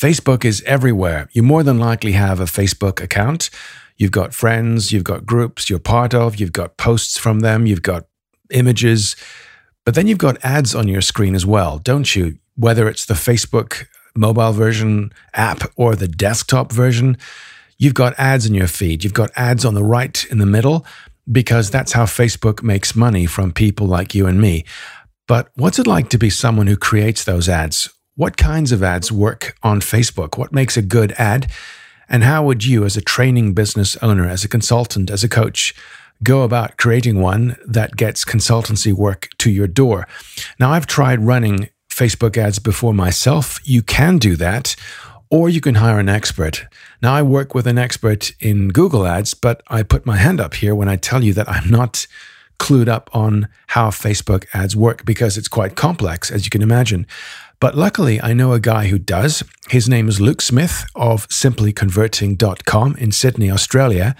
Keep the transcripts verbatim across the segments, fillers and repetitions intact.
Facebook is everywhere. You more than likely have a Facebook account. You've got friends, you've got groups you're part of, you've got posts from them, you've got images, but then you've got ads on your screen as well, don't you? Whether it's the Facebook mobile version app or the desktop version, you've got ads in your feed. You've got ads on the right in the middle because that's how Facebook makes money from people like you and me. But what's it like to be someone who creates those ads? What kinds of ads work on Facebook? What makes a good ad? And how would you, as a training business owner, as a consultant, as a coach, go about creating one that gets consultancy work to your door? Now, I've tried running Facebook ads before myself. You can do that, or you can hire an expert. Now, I work with an expert in Google ads, but I put my hand up here when I tell you that I'm not clued up on how Facebook ads work because it's quite complex, as you can imagine. But luckily, I know a guy who does. His name is Luke Smith of Simply Converting dot com in Sydney, Australia.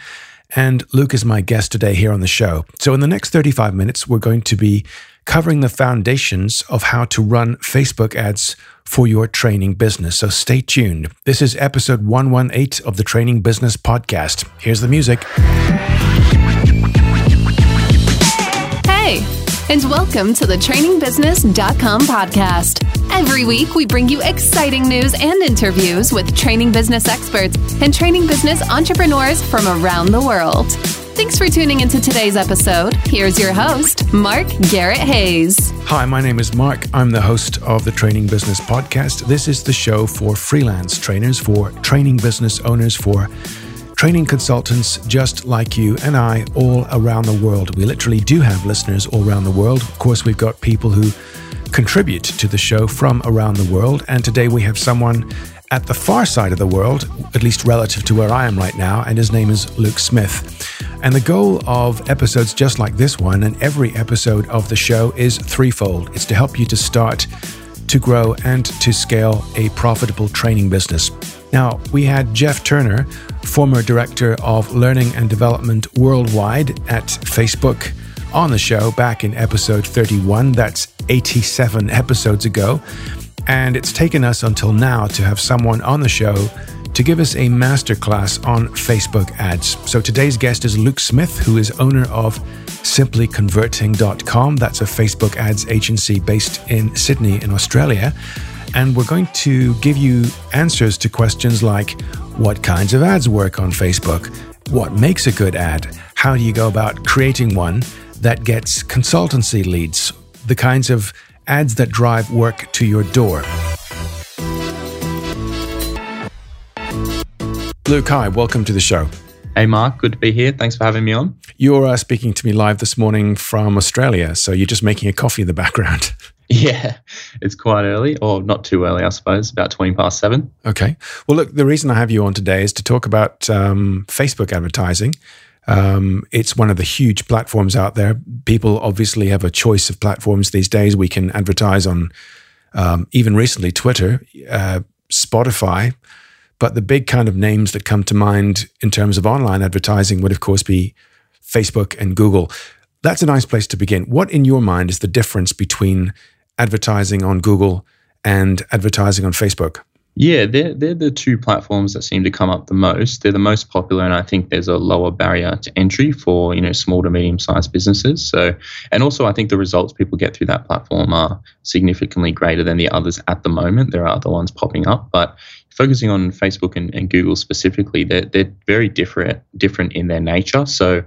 And Luke is my guest today here on the show. So in the next thirty-five minutes, we're going to be covering the foundations of how to run Facebook ads for your training business. So stay tuned. This is episode one eighteen of the Training Business Podcast. Here's the music. Hey, and welcome to the training business dot com podcast. Every week, we bring you exciting news and interviews with training business experts and training business entrepreneurs from around the world. Thanks for tuning into today's episode. Here's your host, Mark Garrett Hayes. Hi, my name is Mark. I'm the host of the Training Business Podcast. This is the show for freelance trainers, for training business owners, for training consultants just like you and I all around the world. We literally do have listeners all around the world. Of course, we've got people who contribute to the show from around the world. And today we have someone at the far side of the world, at least relative to where I am right now, and his name is Luke Smith. And the goal of episodes just like this one and every episode of the show is threefold. It's to help you to start, to grow, and to scale a profitable training business. Now, we had Jeff Turner, former director of learning and development worldwide at Facebook, on the show back in episode thirty-one. That's eighty-seven episodes ago. And it's taken us until now to have someone on the show to give us a masterclass on Facebook ads. So today's guest is Luke Smith, who is owner of Simply Converting dot com. That's a Facebook ads agency based in Sydney in Australia. And we're going to give you answers to questions like, what kinds of ads work on Facebook? What makes a good ad? How do you go about creating one that gets consultancy leads? The kinds of ads that drive work to your door. Luke, hi, welcome to the show. Hey, Mark, good to be here. Thanks for having me on. You're uh, speaking to me live this morning from Australia, so you're just making a coffee in the background. Yeah, it's quite early, or not too early, I suppose, about twenty past seven. Okay. Well, look, the reason I have you on today is to talk about um, Facebook advertising. Um, it's one of the huge platforms out there. People obviously have a choice of platforms these days. We can advertise on, um, even recently, Twitter, uh, Spotify. But the big kind of names that come to mind in terms of online advertising would, of course, be Facebook and Google. That's a nice place to begin. What, in your mind, is the difference between advertising on Google and advertising on Facebook? Yeah, they're, they're the two platforms that seem to come up the most. They're the most popular, and I think there's a lower barrier to entry for, you know, small to medium-sized businesses. So, and also, I think the results people get through that platform are significantly greater than the others at the moment. There are other ones popping up, but focusing on Facebook and, and Google specifically, they're, they're very different, different in their nature. So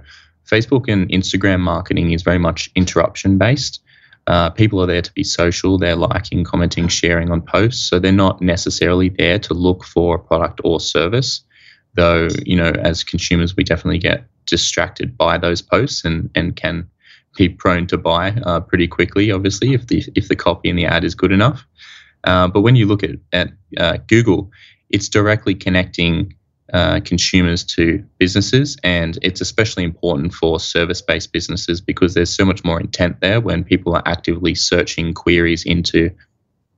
Facebook and Instagram marketing is very much interruption-based. Uh, people are there to be social. They're liking, commenting, sharing on posts. So they're not necessarily there to look for a product or service, though, you know, as consumers, we definitely get distracted by those posts and, and can be prone to buy uh, pretty quickly, obviously, if the if the copy in the ad is good enough. Uh, but when you look at, at uh, Google, it's directly connecting Uh, consumers to businesses, and it's especially important for service-based businesses because there's so much more intent there when people are actively searching queries into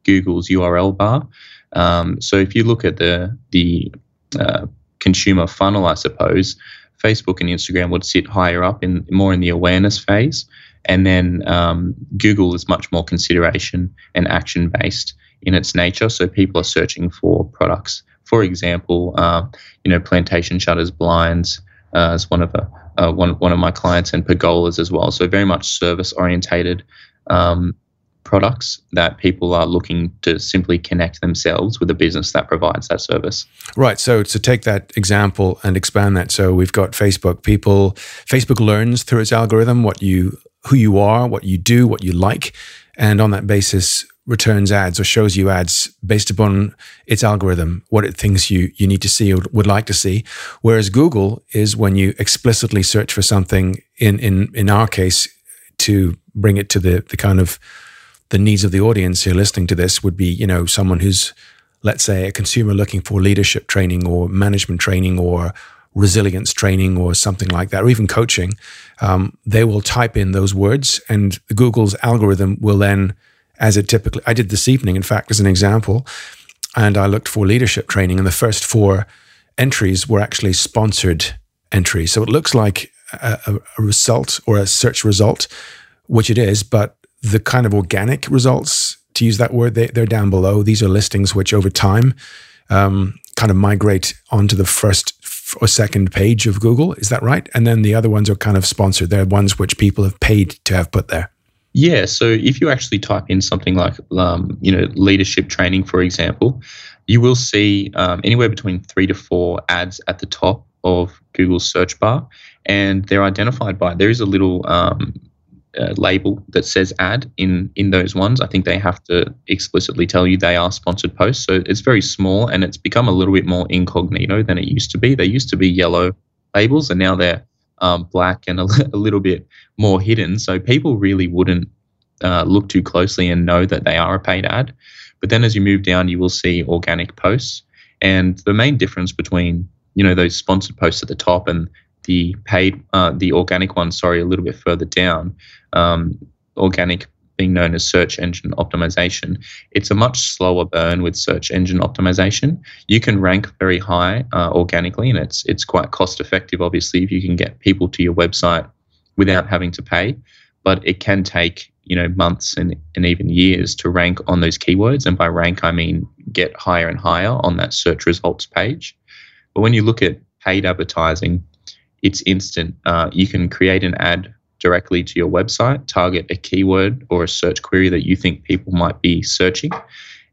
Google's U R L bar. Um, so if you look at the the uh, consumer funnel, I suppose Facebook and Instagram would sit higher up, in more in the awareness phase, and then um, Google is much more consideration and action-based in its nature. So people are searching for products. For example, um, you know, plantation shutters, blinds uh, is one of a, uh, one one of my clients, and pergolas as well. So very much service orientated um, products that people are looking to simply connect themselves with a business that provides that service. Right. So to take that example and expand that, so we've got Facebook. People, Facebook learns through its algorithm what you, who you are, what you do, what you like, and on that basis returns ads or shows you ads based upon its algorithm, what it thinks you you need to see or would like to see. Whereas Google is when you explicitly search for something, in in in our case, to bring it to the the kind of the needs of the audience who are listening to this would be, you know, someone who's, let's say, a consumer looking for leadership training or management training or resilience training or something like that, or even coaching. Um, they will type in those words, and Google's algorithm will then, as it typically, I did this evening, in fact, as an example, and I looked for leadership training, and the first four entries were actually sponsored entries. So it looks like a, a result or a search result, which it is, but the kind of organic results, to use that word, they, they're down below. These are listings which over time um, kind of migrate onto the first or second page of Google. Is that right? And then the other ones are kind of sponsored. They're ones which people have paid to have put there. Yeah. So if you actually type in something like, um, you know, leadership training, for example, you will see um, anywhere between three to four ads at the top of Google's search bar. And they're identified by, there is a little um, uh, label that says ad in, in those ones. I think they have to explicitly tell you they are sponsored posts. So it's very small, and it's become a little bit more incognito than it used to be. They used to be yellow labels, and now they're Um, black and a, a little bit more hidden. So people really wouldn't uh, look too closely and know that they are a paid ad. But then as you move down, you will see organic posts. And the main difference between, you know, those sponsored posts at the top and the paid, uh, the organic ones, sorry, a little bit further down, um, organic being known as search engine optimization, it's a much slower burn with search engine optimization. You can rank very high uh, organically, and it's it's quite cost effective, obviously, if you can get people to your website without having to pay. But it can take, you know, months and, and even years to rank on those keywords. And by rank, I mean get higher and higher on that search results page. But when you look at paid advertising, it's instant. Uh, you can create an ad directly to your website, target a keyword or a search query that you think people might be searching.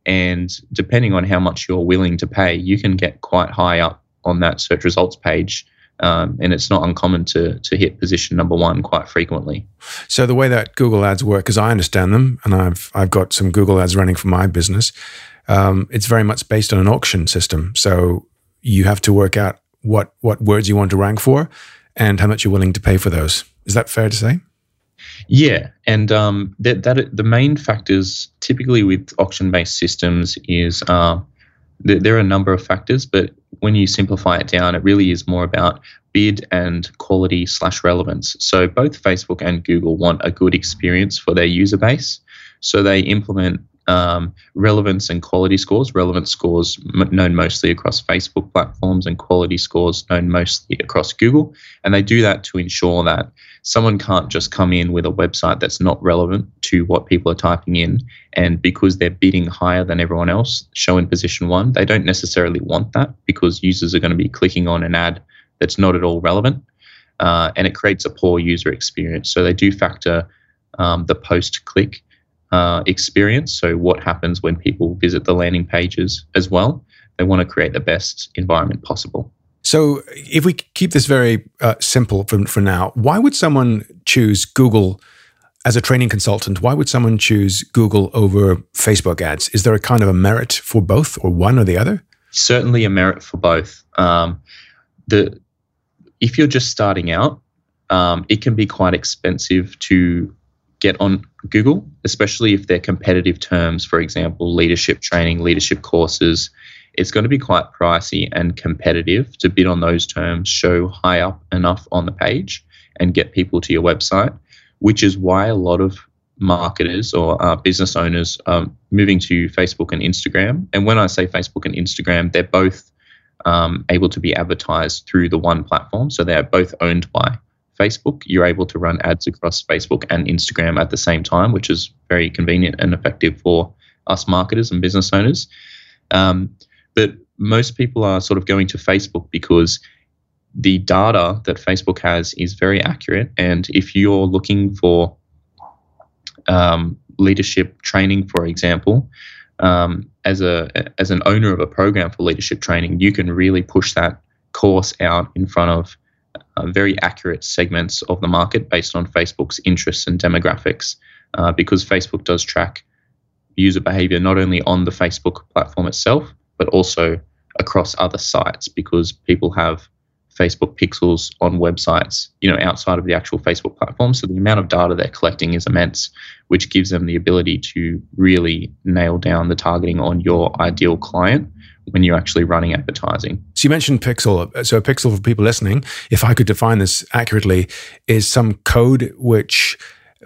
And depending on how much you're willing to pay, you can get quite high up on that search results page. Um, and it's not uncommon to to hit position number one quite frequently. So the way that Google ads work, as I understand them, and I've I've got some Google ads running for my business, um, it's very much based on an auction system. So you have to work out what what words you want to rank for and how much you're willing to pay for those. Is that fair to say? Yeah, and um, that, that the main factors typically with auction-based systems is uh, th- there are a number of factors, but when you simplify it down, it really is more about bid and quality slash relevance. So both Facebook and Google want a good experience for their user base, so they implement um, relevance and quality scores. Relevance scores m- known mostly across Facebook platforms, and quality scores known mostly across Google. And they do that to ensure that someone can't just come in with a website that's not relevant to what people are typing in. And because they're bidding higher than everyone else, show in position one, they don't necessarily want that, because users are going to be clicking on an ad that's not at all relevant. Uh, and it creates a poor user experience. So they do factor um, the post-click Uh, experience. So what happens when people visit the landing pages as well? They want to create the best environment possible. So if we keep this very uh, simple for, for now, why would someone choose Google as a training consultant? Why would someone choose Google over Facebook ads? Is there a kind of a merit for both, or one or the other? Certainly a merit for both. Um, the if you're just starting out, um, it can be quite expensive to get on Google, especially if they're competitive terms, for example, leadership training, leadership courses. It's going to be quite pricey and competitive to bid on those terms, show high up enough on the page and get people to your website, which is why a lot of marketers or uh, business owners are moving to Facebook and Instagram. And when I say Facebook and Instagram, they're both um, able to be advertised through the one platform. So they're both owned by Facebook. You're able to run ads across Facebook and Instagram at the same time, which is very convenient and effective for us marketers and business owners. Um, but most people are sort of going to Facebook because the data that Facebook has is very accurate. And if you're looking for um, leadership training, for example, um, as a as an owner of a program for leadership training, you can really push that course out in front of uh, very accurate segments of the market based on Facebook's interests and demographics, uh, because Facebook does track user behavior not only on the Facebook platform itself, but also across other sites, because people have Facebook pixels on websites, you know, outside of the actual Facebook platform. So the amount of data they're collecting is immense, which gives them the ability to really nail down the targeting on your ideal client when you're actually running advertising. So you mentioned pixel. So a pixel, for people listening, if I could define this accurately, is some code which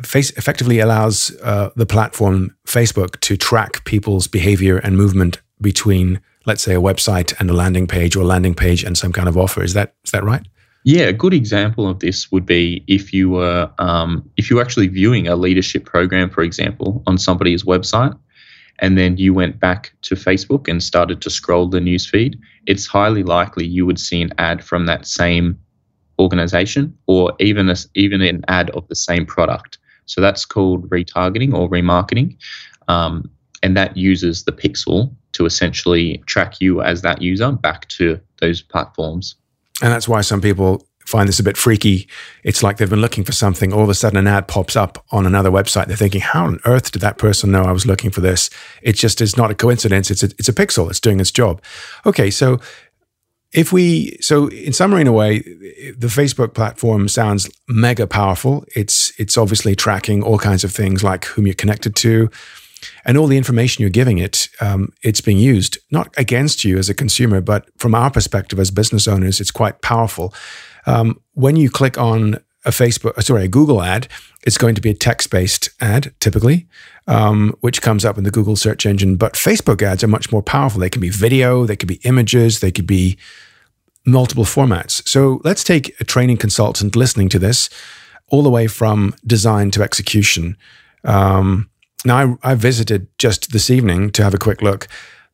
face effectively allows uh, the platform, Facebook, to track people's behavior and movement between, let's say, a website and a landing page, or a landing page and some kind of offer. Is that is that right? Yeah, a good example of this would be if you were um, if you were actually viewing a leadership program, for example, on somebody's website, and then you went back to Facebook and started to scroll the newsfeed. It's highly likely you would see an ad from that same organization, or even a, even an ad of the same product. So that's called retargeting or remarketing, um, and that uses the pixel to essentially track you as that user back to those platforms. And that's why some people find this a bit freaky. It's like they've been looking for something, all of a sudden an ad pops up on another website. They're thinking, how on earth did that person know I was looking for this? It just is not a coincidence. It's a, it's a pixel. It's doing its job. Okay, so if we, so in summary, in a way, the Facebook platform sounds mega powerful. It's it's obviously tracking all kinds of things, like whom you're connected to, and all the information you're giving it, um, it's being used, not against you as a consumer, but from our perspective as business owners, it's quite powerful. Um, when you click on a Facebook, sorry, a Google ad, it's going to be a text-based ad, typically, um, which comes up in the Google search engine. But Facebook ads are much more powerful. They can be video, they could be images, they could be multiple formats. So let's take a training consultant listening to this, all the way from design to execution. Um Now, I, I visited just this evening to have a quick look,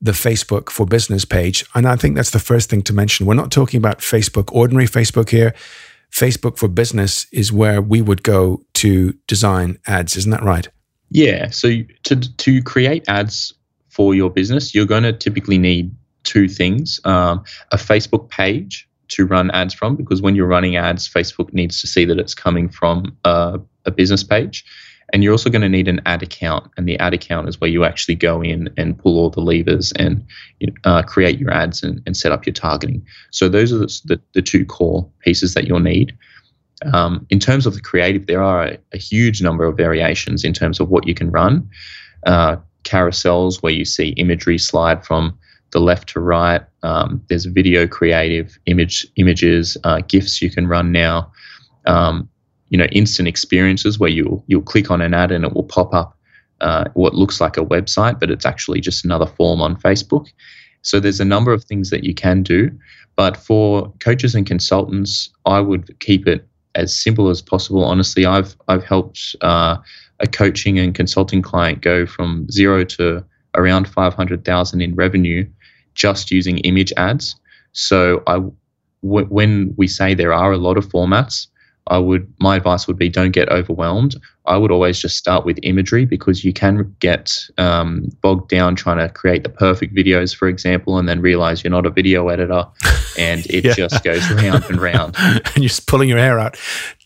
the Facebook for Business page. And I think that's the first thing to mention. We're not talking about Facebook, ordinary Facebook here. Facebook for Business is where we would go to design ads. Isn't that right? Yeah. So to to create ads for your business, you're going to typically need two things. Um, a Facebook page to run ads from, because when you're running ads, Facebook needs to see that it's coming from a, a business page. And you're also going to need an ad account, and the ad account is where you actually go in and pull all the levers and uh, create your ads and, and set up your targeting. So those are the, the two core pieces that you'll need. Um, in terms of the creative, there are a, a huge number of variations in terms of what you can run. Uh, carousels, where you see imagery slide from the left to right. Um, there's video creative, image images, uh, GIFs you can run now. Um, You know, instant experiences where you'll you'll click on an ad and it will pop up uh, what looks like a website, but it's actually just another form on Facebook. So there's a number of things that you can do. But for coaches and consultants, I would keep it as simple as possible. Honestly, I've I've helped uh, a coaching and consulting client go from zero to around five hundred thousand in revenue just using image ads. So I, w- when we say there are a lot of formats, I would, my advice would be, don't get overwhelmed. I would always just start with imagery, because you can get um, bogged down trying to create the perfect videos, for example, and then realize you're not a video editor, and it yeah. just goes round and round. And you're just pulling your hair out.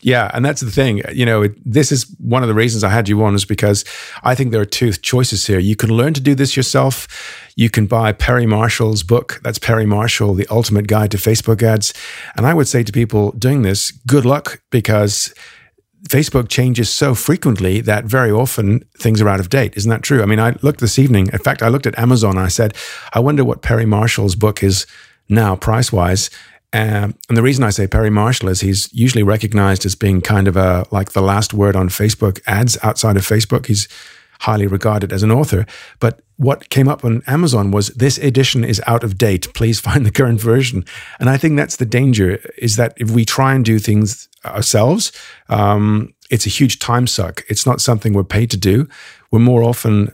Yeah, and that's the thing. You know, it, this is one of the reasons I had you on, is because I think there are two choices here. You can learn to do this yourself. You can buy Perry Marshall's book. That's Perry Marshall, The Ultimate Guide to Facebook Ads. And I would say to people doing this, good luck, because Facebook changes so frequently that very often things are out of date. Isn't that true? I mean, I looked this evening. In fact, I looked at Amazon. I said, I wonder what Perry Marshall's book is now price-wise. Um, and the reason I say Perry Marshall is he's usually recognized as being kind of a, like the last word on Facebook ads. Outside of Facebook, he's highly regarded as an author. But what came up on Amazon was, this edition is out of date. Please find the current version. And I think that's the danger, is that if we try and do things ourselves, um, it's a huge time suck. It's not something we're paid to do. We're more often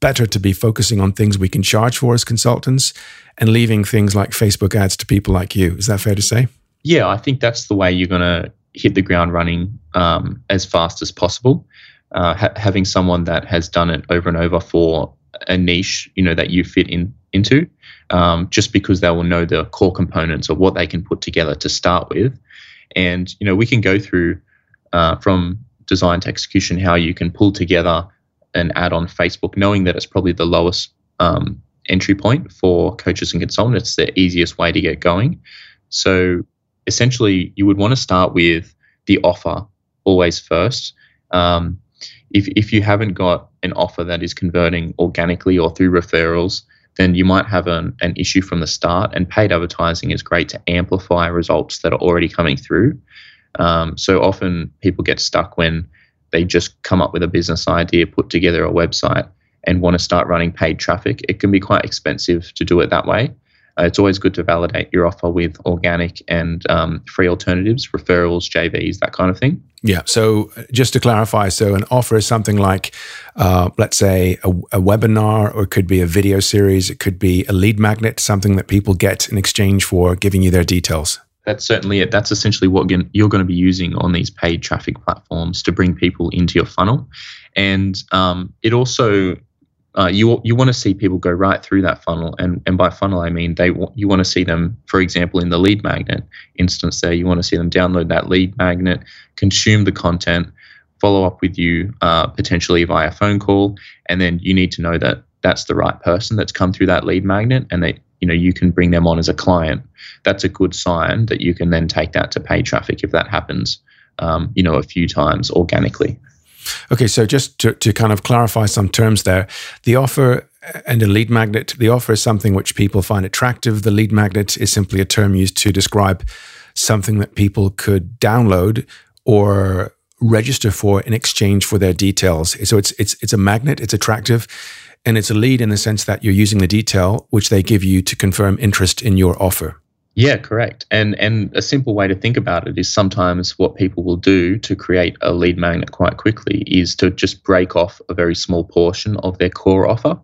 better to be focusing on things we can charge for as consultants and leaving things like Facebook ads to people like you. Is that fair to say? Yeah, I think that's the way you're going to hit the ground running um, as fast as possible. Uh, ha- having someone that has done it over and over for a niche, you know, that you fit in into, um, just because they will know the core components of what they can put together to start with. And, you know, we can go through uh, from design to execution, how you can pull together an ad on Facebook, knowing that it's probably the lowest um, entry point for coaches and consultants. It's the easiest way to get going. So essentially, you would want to start with the offer always first. Um, if if you haven't got an offer that is converting organically or through referrals, then you might have an, an issue from the start. And paid advertising is great to amplify results that are already coming through. Um, so often people get stuck when they just come up with a business idea, put together a website, and want to start running paid traffic. It can be quite expensive to do it that way. Uh, it's always good to validate your offer with organic and um, free alternatives, referrals, J Vs, that kind of thing. Yeah. So just to clarify, so an offer is something like, uh, let's say, a, a webinar, or it could be a video series. It could be a lead magnet, something that people get in exchange for giving you their details. That's certainly it. That's essentially what you're going to be using on these paid traffic platforms to bring people into your funnel. And um, it also, uh, you you want to see people go right through that funnel. And, and by funnel, I mean, they you want to see them, for example, in the lead magnet instance there, you want to see them download that lead magnet, consume the content, follow up with you uh, potentially via phone call. And then you need to know that that's the right person that's come through that lead magnet, and they you know, you can bring them on as a client. That's a good sign that you can then take that to paid traffic if that happens, um, you know, a few times organically. Okay, so just to, to kind of clarify some terms there, the offer and a lead magnet, the offer is something which people find attractive. The lead magnet is simply a term used to describe something that people could download or register for in exchange for their details. So it's it's it's a magnet, it's attractive. And it's a lead in the sense that you're using the detail which they give you to confirm interest in your offer. Yeah, correct. And and a simple way to think about it is sometimes what people will do to create a lead magnet quite quickly is to just break off a very small portion of their core offer.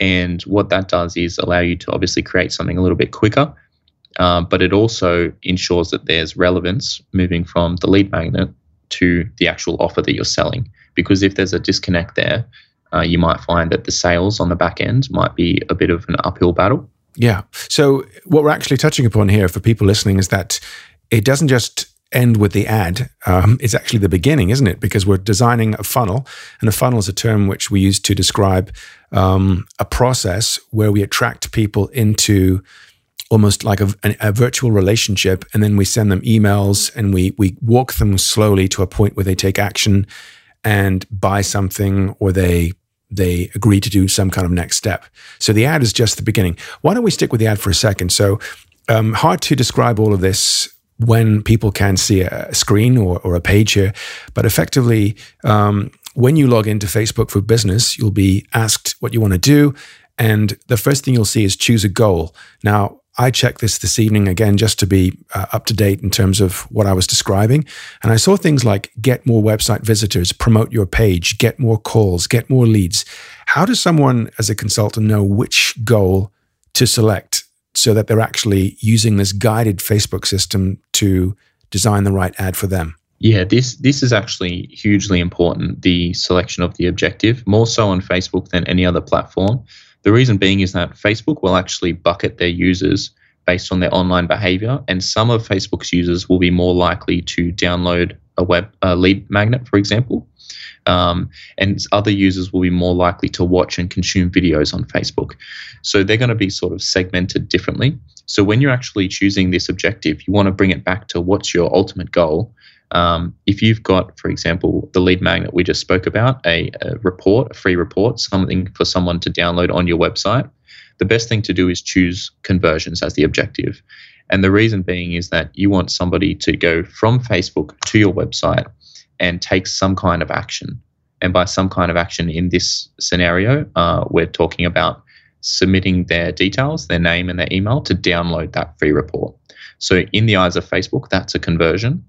And what that does is allow you to obviously create something a little bit quicker, uh, but it also ensures that there's relevance moving from the lead magnet to the actual offer that you're selling. Because if there's a disconnect there, Uh, you might find that the sales on the back end might be a bit of an uphill battle. Yeah. So what we're actually touching upon here for people listening is that it doesn't just end with the ad. Um, it's actually the beginning, isn't it? Because we're designing a funnel, and a funnel is a term which we use to describe um, a process where we attract people into almost like a, a virtual relationship, and then we send them emails and we we walk them slowly to a point where they take action and buy something, or they they agree to do some kind of next step. So the ad is just the beginning. Why don't we stick with the ad for a second? So um, hard to describe all of this when people can see a screen or, or a page here, but effectively, um, when you log into Facebook for Business, you'll be asked what you want to do. And the first thing you'll see is choose a goal. Now, I checked this this evening again just to be uh, up to date in terms of what I was describing. And I saw things like get more website visitors, promote your page, get more calls, get more leads. How does someone as a consultant know which goal to select so that they're actually using this guided Facebook system to design the right ad for them? Yeah, this this is actually hugely important, the selection of the objective, more so on Facebook than any other platform. The reason being is that Facebook will actually bucket their users based on their online behavior, and some of Facebook's users will be more likely to download a web a lead magnet, for example, um, and other users will be more likely to watch and consume videos on Facebook. So they're going to be sort of segmented differently. So when you're actually choosing this objective, you want to bring it back to what's your ultimate goal. Um, if you've got, for example, the lead magnet we just spoke about, a, a report, a free report, something for someone to download on your website, the best thing to do is choose conversions as the objective. And the reason being is that you want somebody to go from Facebook to your website and take some kind of action. And by some kind of action in this scenario, uh, we're talking about submitting their details, their name and their email to download that free report. So in the eyes of Facebook, that's a conversion.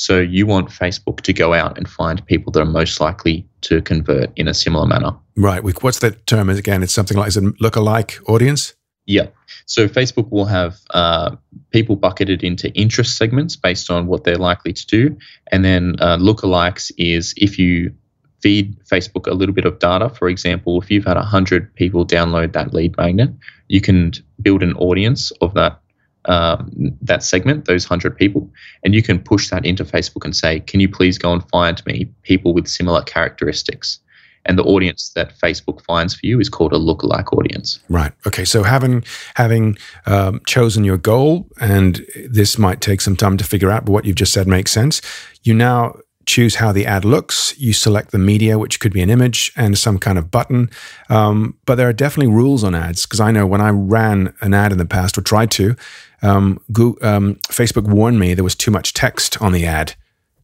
So you want Facebook to go out and find people that are most likely to convert in a similar manner. Right. What's that term again? It's something like, is it lookalike audience? Yeah. So Facebook will have uh, people bucketed into interest segments based on what they're likely to do. And then uh, lookalikes is if you feed Facebook a little bit of data. For example, if you've had one hundred people download that lead magnet, you can build an audience of that um, that segment, those one hundred people, and you can push that into Facebook and say, can you please go and find me people with similar characteristics? And the audience that Facebook finds for you is called a lookalike audience. Right. Okay. So having having um, chosen your goal, and this might take some time to figure out, but what you've just said makes sense. You now choose how the ad looks. You select the media, which could be an image and some kind of button. Um, but there are definitely rules on ads, because I know when I ran an ad in the past, or tried to, um, Google, um, Facebook warned me there was too much text on the ad,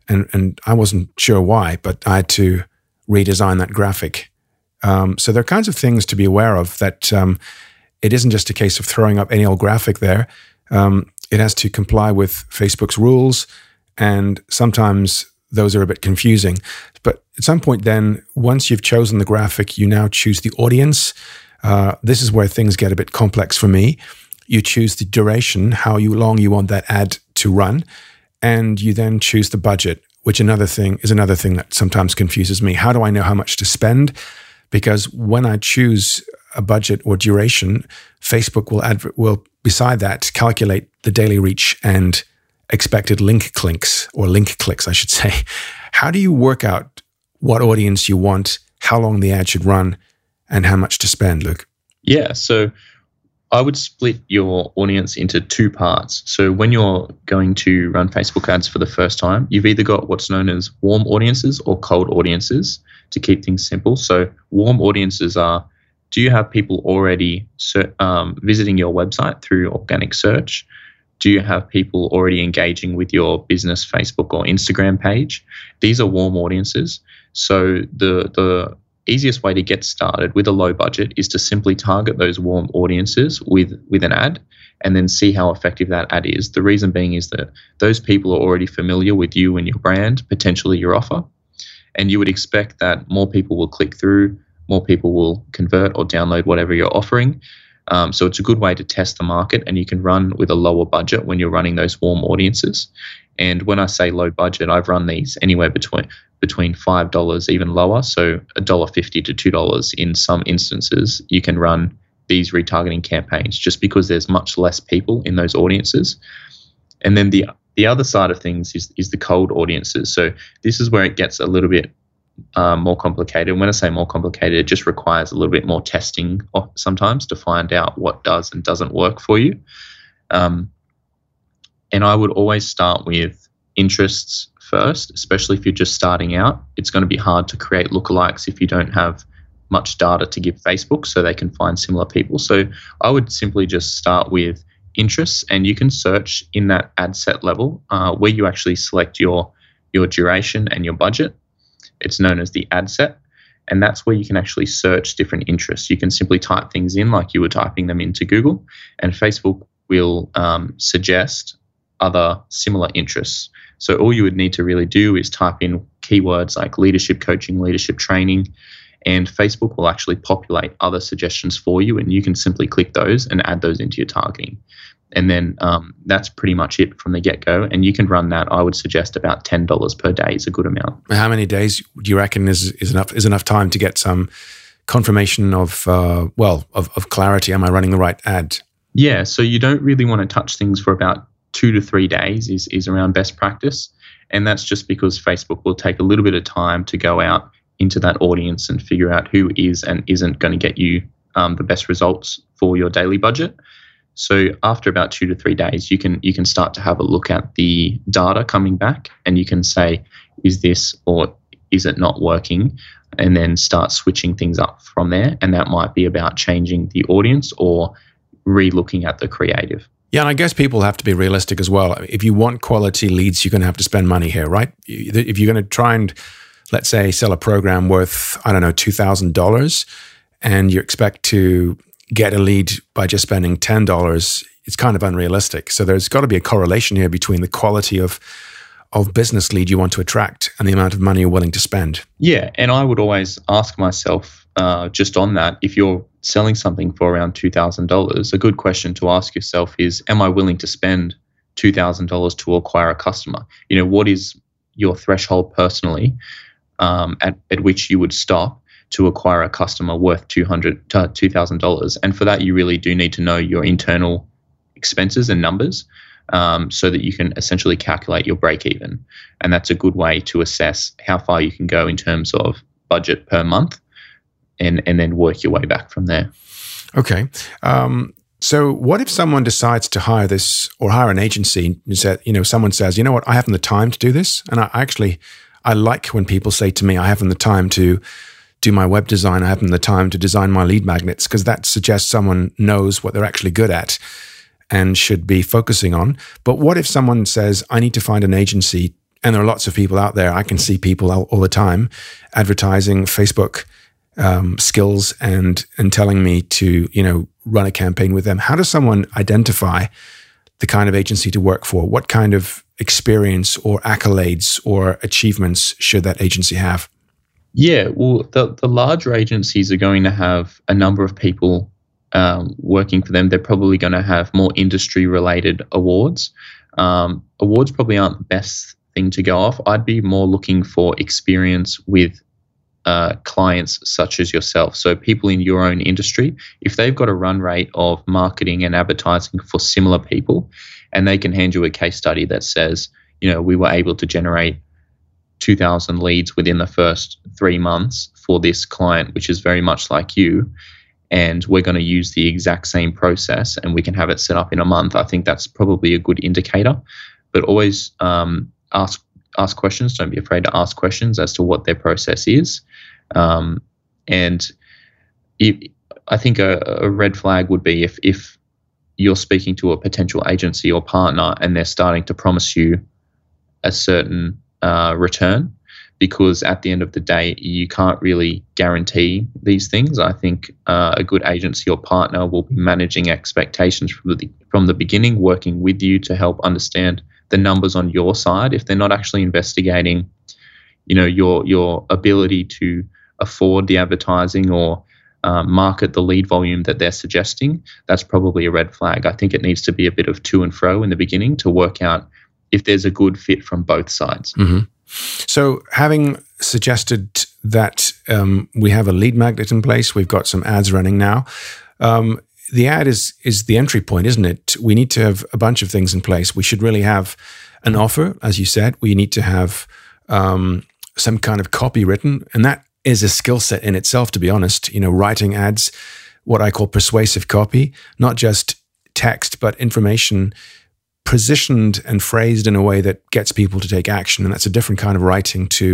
and and I wasn't sure why, but I had to redesign that graphic. Um, so there are kinds of things to be aware of, that um, it isn't just a case of throwing up any old graphic there. Um, it has to comply with Facebook's rules, and sometimes those are a bit confusing. But at some point then, once you've chosen the graphic, you now choose the audience. Uh, this is where things get a bit complex for me. You choose the duration, how you long you want that ad to run, and you then choose the budget, which another thing is another thing that sometimes confuses me. How do I know how much to spend? Because when I choose a budget or duration, Facebook will adver- will beside that calculate the daily reach and expected link clicks or link clicks, I should say. How do you work out what audience you want, how long the ad should run, and how much to spend, Luke? Yeah, so I would split your audience into two parts. So when you're going to run Facebook ads for the first time, you've either got what's known as warm audiences or cold audiences, to keep things simple. So warm audiences are, do you have people already ser- um, visiting your website through organic search? Do you have people already engaging with your business Facebook or Instagram page? These are warm audiences. So the the easiest way to get started with a low budget is to simply target those warm audiences with, with an ad, and then see how effective that ad is. The reason being is that those people are already familiar with you and your brand, potentially your offer, and you would expect that more people will click through, more people will convert or download whatever you're offering. Um, so it's a good way to test the market, and you can run with a lower budget when you're running those warm audiences. And when I say low budget, I've run these anywhere between between five dollars, even lower, so one dollar fifty to two dollars in some instances. You can run these retargeting campaigns just because there's much less people in those audiences. And then the the other side of things is, is the cold audiences. So this is where it gets a little bit Uh, more complicated. And when I say more complicated, it just requires a little bit more testing sometimes to find out what does and doesn't work for you. Um, and I would always start with interests first, especially if you're just starting out. It's going to be hard to create lookalikes if you don't have much data to give Facebook so they can find similar people. So I would simply just start with interests, and you can search in that ad set level uh, where you actually select your your duration and your budget. It's known as the ad set, and that's where you can actually search different interests. You can simply type things in like you were typing them into Google, and Facebook will um, suggest other similar interests. So all you would need to really do is type in keywords like leadership coaching, leadership training, and Facebook will actually populate other suggestions for you, and you can simply click those and add those into your targeting. And then um, that's pretty much it from the get-go. And you can run that, I would suggest, about ten dollars per day is a good amount. How many days do you reckon is, is enough is enough time to get some confirmation of, uh, well, of, of clarity? Am I running the right ad? Yeah, so you don't really want to touch things for about two to three days is, is around best practice. And that's just because Facebook will take a little bit of time to go out into that audience and figure out who is and isn't going to get you um, the best results for your daily budget. So after about two to three days, you can you can start to have a look at the data coming back, and you can say, is this or is it not working? And then start switching things up from there. And that might be about changing the audience or re-looking at the creative. Yeah, and I guess people have to be realistic as well. If you want quality leads, you're going to have to spend money here, right? If you're going to try and, let's say, sell a program worth, I don't know, two thousand dollars, and you expect to get a lead by just spending ten dollars, it's kind of unrealistic. So there's got to be a correlation here between the quality of of business lead you want to attract and the amount of money you're willing to spend. Yeah, and I would always ask myself uh, just on that, if you're selling something for around two thousand dollars, a good question to ask yourself is, am I willing to spend two thousand dollars to acquire a customer? You know, what is your threshold personally um, at, at which you would stop to acquire a customer worth two thousand dollars? And for that, you really do need to know your internal expenses and numbers um, so that you can essentially calculate your break even. And that's a good way to assess how far you can go in terms of budget per month and, and then work your way back from there. Okay. Um, so what if someone decides to hire this or hire an agency and said, you know, someone says, you know what, I haven't the time to do this. And I actually, I like when people say to me, I haven't the time to do my web design. I haven't the time to design my lead magnets, because that suggests someone knows what they're actually good at and should be focusing on. But what if someone says, I need to find an agency, and there are lots of people out there. I can see people all, all the time advertising Facebook um, skills and and telling me to, you know, run a campaign with them. How does someone identify the kind of agency to work for? What kind of experience or accolades or achievements should that agency have? Yeah, well, the, the larger agencies are going to have a number of people Um, working for them. They're probably going to have more industry-related awards. Um, awards probably aren't the best thing to go off. I'd be more looking for experience with uh, clients such as yourself. So people in your own industry, if they've got a run rate of marketing and advertising for similar people, and they can hand you a case study that says, you know, we were able to generate two thousand leads within the first three months for this client, which is very much like you, and we're going to use the exact same process and we can have it set up in a month, I think that's probably a good indicator. But always um, ask ask questions. Don't be afraid to ask questions as to what their process is. Um, and it, I think a, a red flag would be if, if you're speaking to a potential agency or partner and they're starting to promise you a certain uh, return, because at the end of the day, you can't really guarantee these things. I think uh, a good agency or partner will be managing expectations from the, from the beginning, working with you to help understand the numbers on your side. If they're not actually investigating, you know, your your ability to afford the advertising or uh, market the lead volume that they're suggesting, that's probably a red flag. I think it needs to be a bit of to and fro in the beginning to work out if there's a good fit from both sides. Mm-hmm. So having suggested that um, we have a lead magnet in place, we've got some ads running now. Um, the ad is is the entry point, isn't it? We need to have a bunch of things in place. We should really have an offer, as you said. We need to have um, some kind of copy written. And that is a skill set in itself, to be honest. You know, writing ads, what I call persuasive copy, not just text, but information positioned and phrased in a way that gets people to take action. And that's a different kind of writing to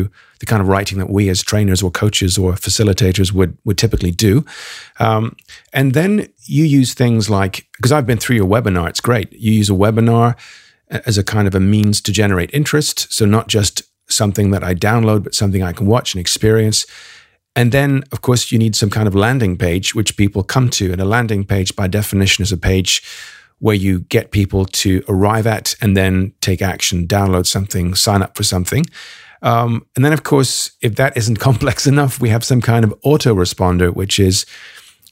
the kind of writing that we as trainers or coaches or facilitators would would typically do. Um, and then you use things like, because I've been through your webinar, it's great. You use a webinar as a kind of a means to generate interest. So not just something that I download, but something I can watch and experience. And then, of course, you need some kind of landing page, which people come to. And a landing page, by definition, is a page where you get people to arrive at and then take action, download something, sign up for something. Um, and then, of course, if that isn't complex enough, we have some kind of autoresponder, which is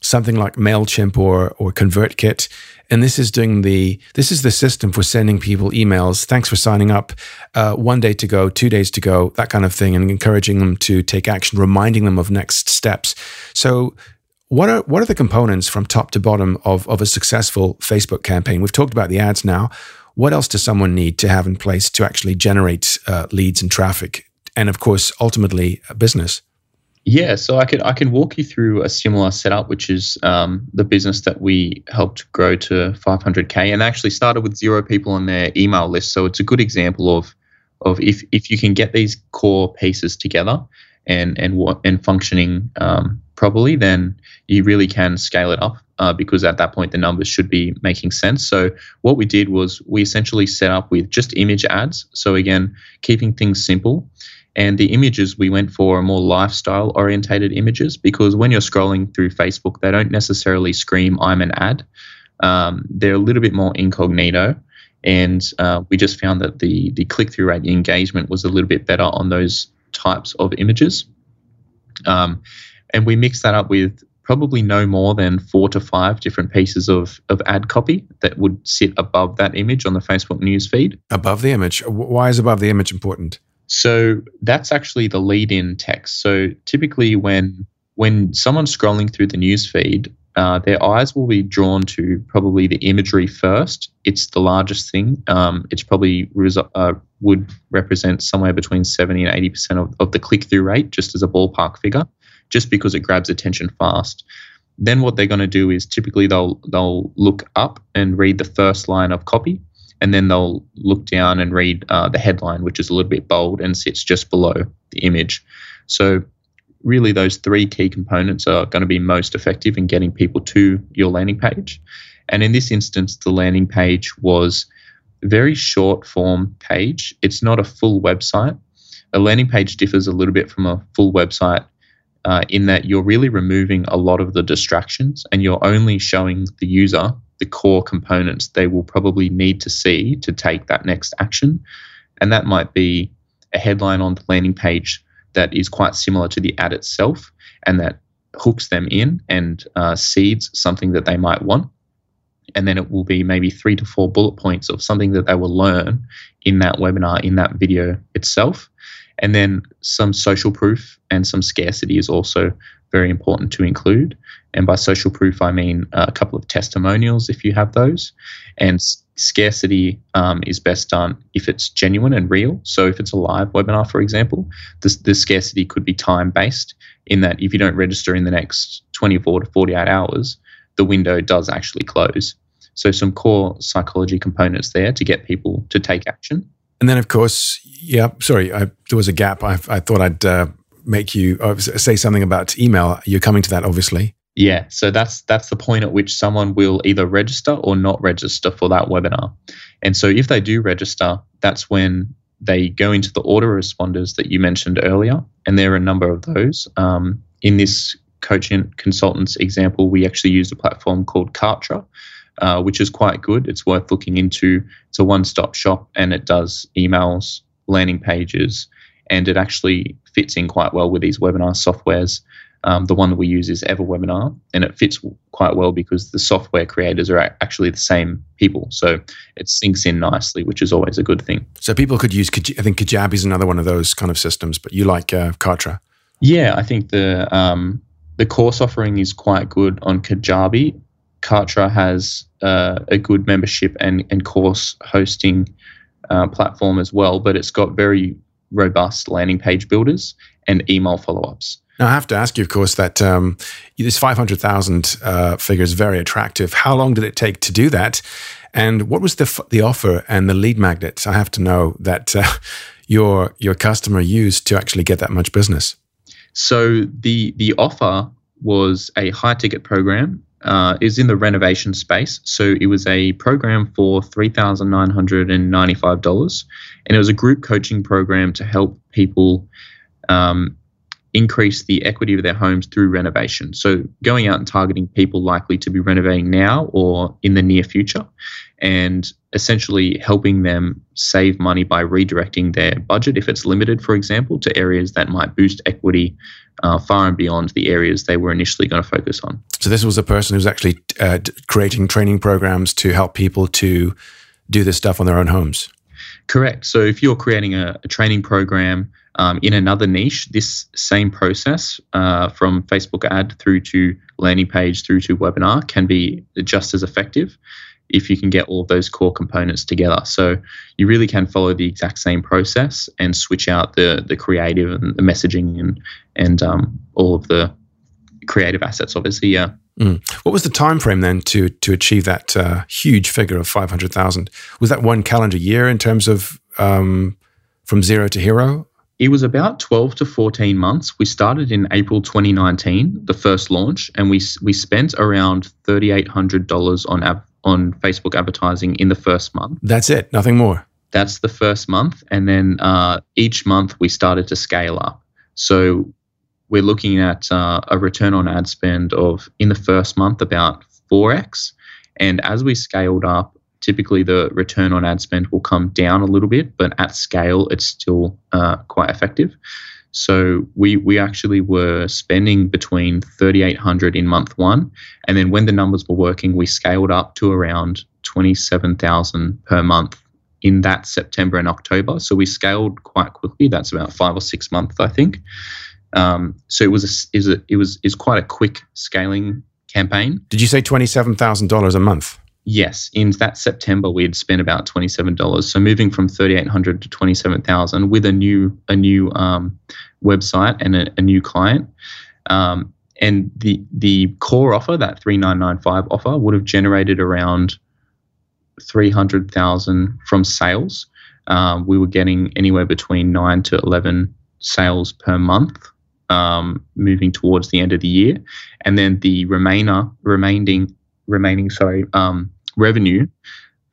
something like MailChimp or or ConvertKit. And this is doing the this is the system for sending people emails. Thanks for signing up. Uh, one day to go, two days to go, that kind of thing, and encouraging them to take action, reminding them of next steps. So What are what are the components from top to bottom of, of a successful Facebook campaign? We've talked about the ads now. What else does someone need to have in place to actually generate uh, leads and traffic, and of course, ultimately, a business? Yeah, so I can I can walk you through a similar setup, which is um, the business that we helped grow to five hundred K, and actually started with zero people on their email list. So it's a good example of of if if you can get these core pieces together and and what and functioning Um, properly, then you really can scale it up uh, because at that point, the numbers should be making sense. So what we did was we essentially set up with just image ads. So again, keeping things simple. And the images we went for are more lifestyle orientated images, because when you're scrolling through Facebook, they don't necessarily scream, I'm an ad. Um, they're a little bit more incognito. And uh, we just found that the, the click-through rate, the engagement was a little bit better on those types of images. Um, And we mix that up with probably no more than four to five different pieces of, of ad copy that would sit above that image on the Facebook newsfeed. Above the image. Why is above the image important? So that's actually the lead-in text. So typically when when someone's scrolling through the newsfeed, uh, their eyes will be drawn to probably the imagery first. It's the largest thing. Um, it's probably resu- uh, would represent somewhere between seventy and eighty percent of, of the click-through rate, just as a ballpark figure, just because it grabs attention fast. Then what they're going to do is typically they'll they'll look up and read the first line of copy, and then they'll look down and read uh, the headline, which is a little bit bold and sits just below the image. So really those three key components are going to be most effective in getting people to your landing page. And in this instance, the landing page was a very short form page. It's not a full website. A landing page differs a little bit from a full website Uh, in that you're really removing a lot of the distractions and you're only showing the user the core components they will probably need to see to take that next action. And that might be a headline on the landing page that is quite similar to the ad itself and that hooks them in and uh, seeds something that they might want. And then it will be maybe three to four bullet points of something that they will learn in that webinar, in that video itself. And then some social proof and some scarcity is also very important to include. And by social proof, I mean a couple of testimonials if you have those. And scarcity um, is best done if it's genuine and real. So if it's a live webinar, for example, the, the scarcity could be time-based in that if you don't register in the next twenty-four to forty-eight hours, the window does actually close. So some core psychology components there to get people to take action. And then, of course, yeah, sorry, I, there was a gap. I, I thought I'd uh, make you uh, say something about email. You're coming to that, obviously. Yeah, so that's that's the point at which someone will either register or not register for that webinar. And so if they do register, that's when they go into the autoresponders that you mentioned earlier, and there are a number of those. Um, in this coaching consultants example, we actually use a platform called Kartra, Uh, which is quite good. It's worth looking into. It's a one-stop shop and it does emails, landing pages, and it actually fits in quite well with these webinar softwares. Um, the one that we use is EverWebinar, and it fits quite well because the software creators are actually the same people. So it syncs in nicely, which is always a good thing. So people could use, I think Kajabi is another one of those kind of systems, but you like uh, Kartra? Yeah, I think the, um, the course offering is quite good on Kajabi. Kartra has uh, a good membership and, and course hosting uh, platform as well, but it's got very robust landing page builders and email follow-ups. Now, I have to ask you, of course, that um, this five hundred thousand uh, figure is very attractive. How long did it take to do that? And what was the f- the offer and the lead magnets, I have to know, that uh, your your customer used to actually get that much business? So the the offer was a high-ticket program. Uh, is in the renovation space. So it was a program for three thousand nine hundred ninety-five dollars. And it was a group coaching program to help people um, increase the equity of their homes through renovation. So going out and targeting people likely to be renovating now or in the near future, and essentially helping them save money by redirecting their budget, if it's limited, for example, to areas that might boost equity Uh, far and beyond the areas they were initially going to focus on. So this was a person who's actually uh, creating training programs to help people to do this stuff on their own homes. Correct. So if you're creating a, a training program um, in another niche, this same process uh, from Facebook ad through to landing page through to webinar can be just as effective if you can get all of those core components together. So you really can follow the exact same process and switch out the the creative and the messaging and and um, all of the creative assets, obviously, yeah. Mm. What was the time frame then to to achieve that uh, huge figure of five hundred thousand? Was that one calendar year in terms of um, from zero to hero? It was about twelve to fourteen months. We started in April twenty nineteen, the first launch, and we we spent around three thousand eight hundred dollars on ad- on Facebook advertising in the first month. That's it, nothing more. That's the first month. And then uh, each month we started to scale up. So we're looking at uh, a return on ad spend of, in the first month, about four x. And as we scaled up, typically the return on ad spend will come down a little bit, but at scale, it's still uh, quite effective. So we we actually were spending between thirty-eight hundred in month one, and then when the numbers were working, we scaled up to around twenty-seven thousand per month in that September and October. So we scaled quite quickly. That's about five or six months, I think. Um, so it was a, is a, it was is quite a quick scaling campaign. Did you say twenty-seven thousand dollars a month? Yes, in that September we had spent about twenty-seven dollars. So moving from thirty-eight hundred to twenty-seven thousand with a new a new um, website and a, a new client, um, and the the core offer, that three nine nine five offer, would have generated around three hundred thousand from sales. Um, we were getting anywhere between nine to eleven sales per month, um, moving towards the end of the year, and then the remainder remaining. remaining sorry um revenue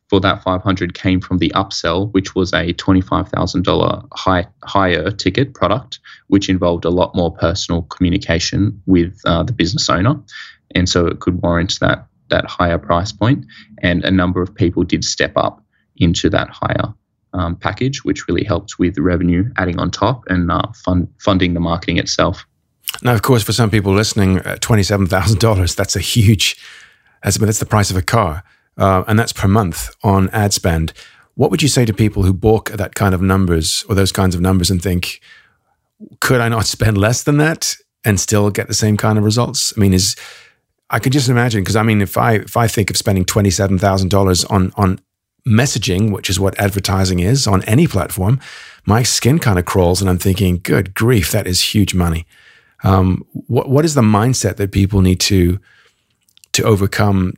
for that five hundred came from the upsell, which was a twenty-five thousand dollars high higher ticket product, which involved a lot more personal communication with uh, the business owner, and so it could warrant that that higher price point. And a number of people did step up into that higher um, package, which really helped with revenue adding on top and uh, fund, funding the marketing itself. Now, of course, for some people listening, twenty-seven thousand dollars, that's a huge That's, that's the price of a car, uh, and that's per month on ad spend. What would you say to people who balk at that kind of numbers or those kinds of numbers and think, could I not spend less than that and still get the same kind of results? I mean, is I could just imagine, because I mean, if I if I think of spending twenty-seven thousand dollars on on messaging, which is what advertising is on any platform, my skin kind of crawls and I'm thinking, good grief, that is huge money. Um, what what is the mindset that people need to to overcome,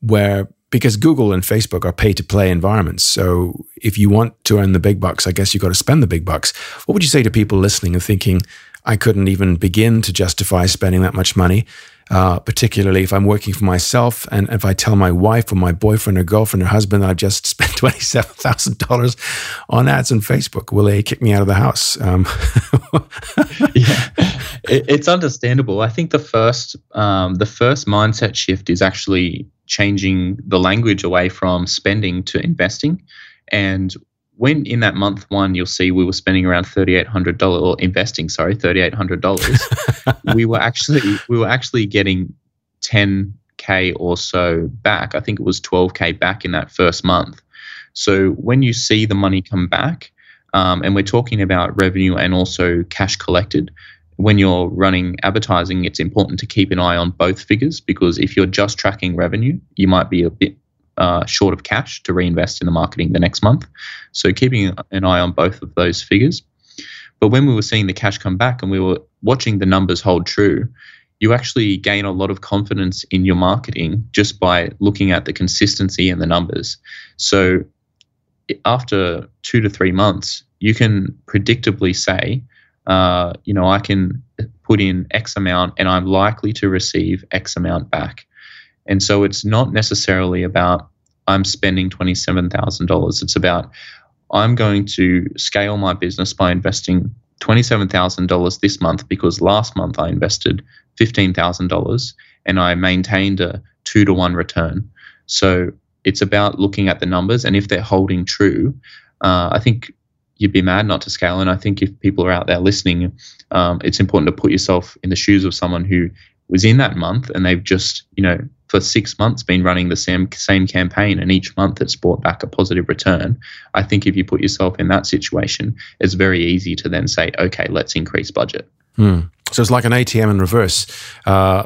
where, because Google and Facebook are pay-to-play environments. So if you want to earn the big bucks, I guess you've got to spend the big bucks. What would you say to people listening and thinking, I couldn't even begin to justify spending that much money, uh, particularly if I'm working for myself, and if I tell my wife or my boyfriend or girlfriend or husband that I've just spent twenty-seven thousand dollars on ads on Facebook, will they kick me out of the house? Um, yeah, it, it's understandable. I think the first, um, the first mindset shift is actually changing the language away from spending to investing. And when in that month one, you'll see we were spending around thirty-eight hundred dollars, or investing, sorry, thirty-eight hundred dollars. we were actually we were actually getting ten K or so back. I think it was twelve K back in that first month. So when you see the money come back, um, and we're talking about revenue and also cash collected, when you're running advertising, it's important to keep an eye on both figures, because if you're just tracking revenue, you might be a bit Uh, short of cash to reinvest in the marketing the next month. So keeping an eye on both of those figures. But when we were seeing the cash come back and we were watching the numbers hold true, you actually gain a lot of confidence in your marketing just by looking at the consistency and the numbers. So after two to three months, you can predictably say, uh, you know, I can put in X amount and I'm likely to receive X amount back. And so it's not necessarily about I'm spending twenty-seven thousand dollars. It's about I'm going to scale my business by investing twenty-seven thousand dollars this month, because last month I invested fifteen thousand dollars and I maintained a two to one return. So it's about looking at the numbers, and if they're holding true, uh, I think you'd be mad not to scale. And I think if people are out there listening, um, it's important to put yourself in the shoes of someone who was in that month and they've just, you know, for six months been running the same same campaign, and each month it's brought back a positive return. I think if you put yourself in that situation, it's very easy to then say, okay, let's increase budget. Hmm. So it's like an A T M in reverse. Uh,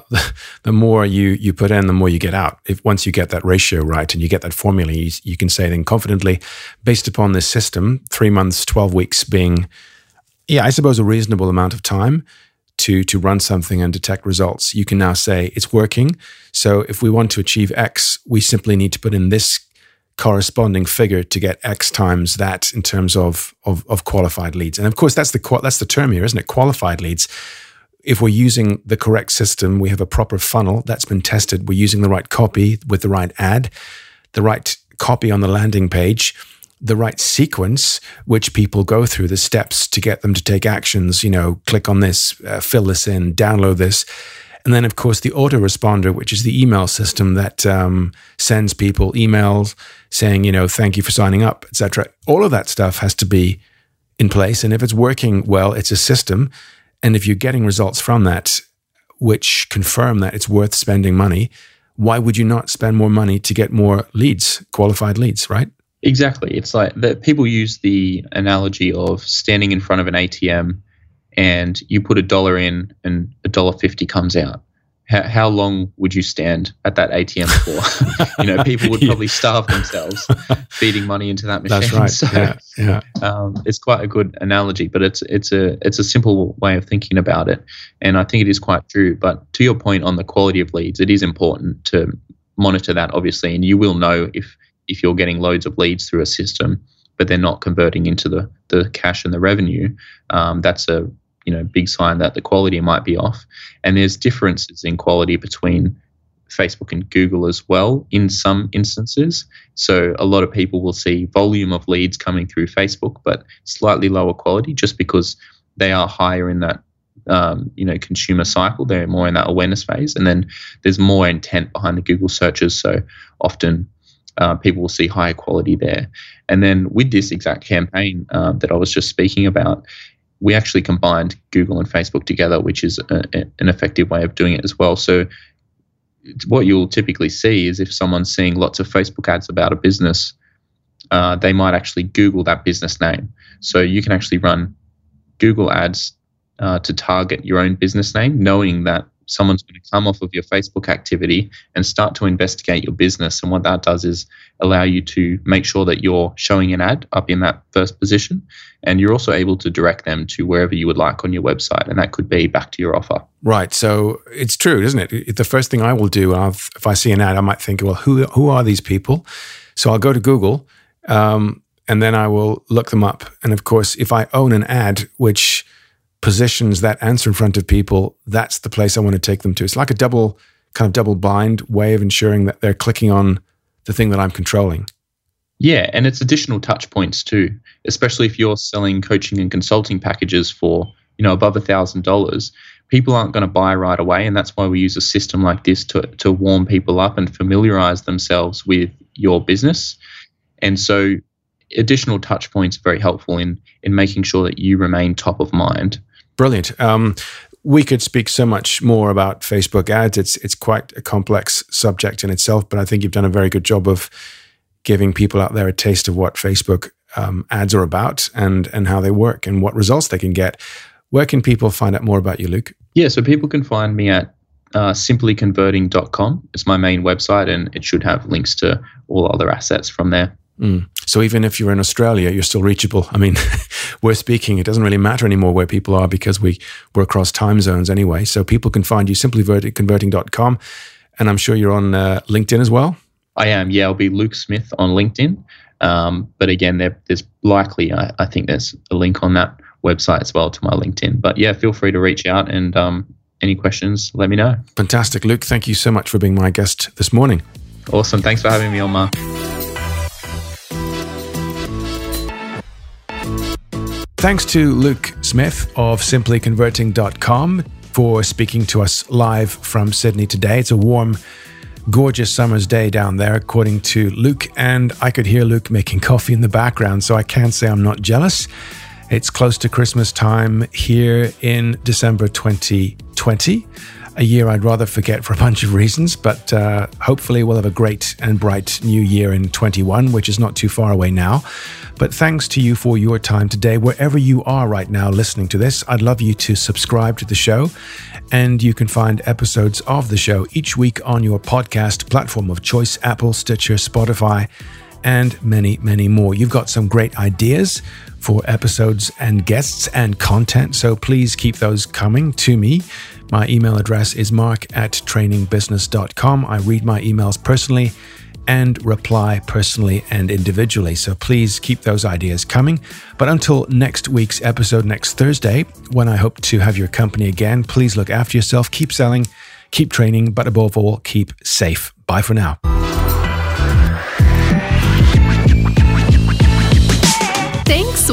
the more you you put in, the more you get out. If once you get that ratio right and you get that formula, you, you can say then confidently, based upon this system, three months, twelve weeks being, yeah, I suppose a reasonable amount of time to to run something and detect results, you can now say it's working. So if we want to achieve X, we simply need to put in this corresponding figure to get X times that in terms of of, of qualified leads. And of course, that's the that's the term here, isn't it? Qualified leads. If we're using the correct system, we have a proper funnel that's been tested. We're using the right copy with the right ad, the right copy on the landing page, the right sequence which people go through, the steps to get them to take actions, you know, click on this, uh, fill this in, download this. And then, of course, the autoresponder, which is the email system that um, sends people emails saying, you know, thank you for signing up, et cetera. All of that stuff has to be in place. And if it's working well, it's a system. And if you're getting results from that, which confirm that it's worth spending money, why would you not spend more money to get more leads, qualified leads, right? Exactly. It's like that. People use the analogy of standing in front of an A T M and you put a dollar in and a dollar fifty comes out. How, how long would you stand at that A T M for? You know, people would probably starve themselves feeding money into that machine. That's right. So, yeah, yeah. Um, it's quite a good analogy, but it's it's a it's a simple way of thinking about it, and I think it is quite true. But to your point on the quality of leads, it is important to monitor that, obviously, and you will know if if you're getting loads of leads through a system, but they're not converting into the the cash and the revenue. Um, that's a you know, big sign that the quality might be off. And there's differences in quality between Facebook and Google as well in some instances. So a lot of people will see volume of leads coming through Facebook, but slightly lower quality just because they are higher in that, um, you know, consumer cycle. They're more in that awareness phase. And then there's more intent behind the Google searches. So often uh, people will see higher quality there. And then with this exact campaign uh, that I was just speaking about, we actually combined Google and Facebook together, which is a, a, an effective way of doing it as well. So what you'll typically see is if someone's seeing lots of Facebook ads about a business, uh, they might actually Google that business name. So you can actually run Google ads uh, to target your own business name, knowing that someone's going to come off of your Facebook activity and start to investigate your business. And what that does is allow you to make sure that you're showing an ad up in that first position. And you're also able to direct them to wherever you would like on your website. And that could be back to your offer. Right. So it's true, isn't it? The first thing I will do, if I see an ad, I might think, well, who who are these people? So I'll go to Google um, and then I will look them up. And of course, if I own an ad, which positions that answer in front of people, that's the place I want to take them to. It's like a double, kind of double blind way of ensuring that they're clicking on the thing that I'm controlling. Yeah, and it's additional touch points too, especially if you're selling coaching and consulting packages for, you know, above one thousand dollars. People aren't going to buy right away, and that's why we use a system like this to, to warm people up and familiarize themselves with your business. And so additional touch points are very helpful in in making sure that you remain top of mind. Brilliant. Um, we could speak so much more about Facebook ads. It's it's quite a complex subject in itself, but I think you've done a very good job of giving people out there a taste of what Facebook um, ads are about and and how they work and what results they can get. Where can people find out more about you, Luke? Yeah, so people can find me at Uh, simply converting dot com. It's my main website, and it should have links to all other assets from there. Mm. So even if you're in Australia, you're still reachable. I mean, we're speaking, it doesn't really matter anymore where people are because we, we're across time zones anyway. So people can find you simply converting dot com, and I'm sure you're on uh, LinkedIn as well? I am, yeah. I'll be Luke Smith on LinkedIn. Um, but again, there, there's likely, I, I think there's a link on that website as well to my LinkedIn. But yeah, feel free to reach out and um, any questions, let me know. Fantastic. Luke, thank you so much for being my guest this morning. Awesome. Thanks for having me on, Mark. Thanks to Luke Smith of simply converting dot com for speaking to us live from Sydney today. It's a warm, gorgeous summer's day down there, according to Luke. And I could hear Luke making coffee in the background, so I can't say I'm not jealous. It's close to Christmas time here in December twenty twenty, a year I'd rather forget for a bunch of reasons, but uh, hopefully we'll have a great and bright new year in twenty-one, which is not too far away now. But thanks to you for your time today. Wherever you are right now listening to this, I'd love you to subscribe to the show, and you can find episodes of the show each week on your podcast platform of choice, Apple, Stitcher, Spotify, and many, many more. You've got some great ideas for episodes and guests and content, so please keep those coming to me. My email address is mark at training business dot com. I read my emails personally and reply personally and individually, so please keep those ideas coming. But until next week's episode, next Thursday, when I hope to have your company again, please look after yourself, keep selling, keep training, but above all, keep safe. Bye for now. Thanks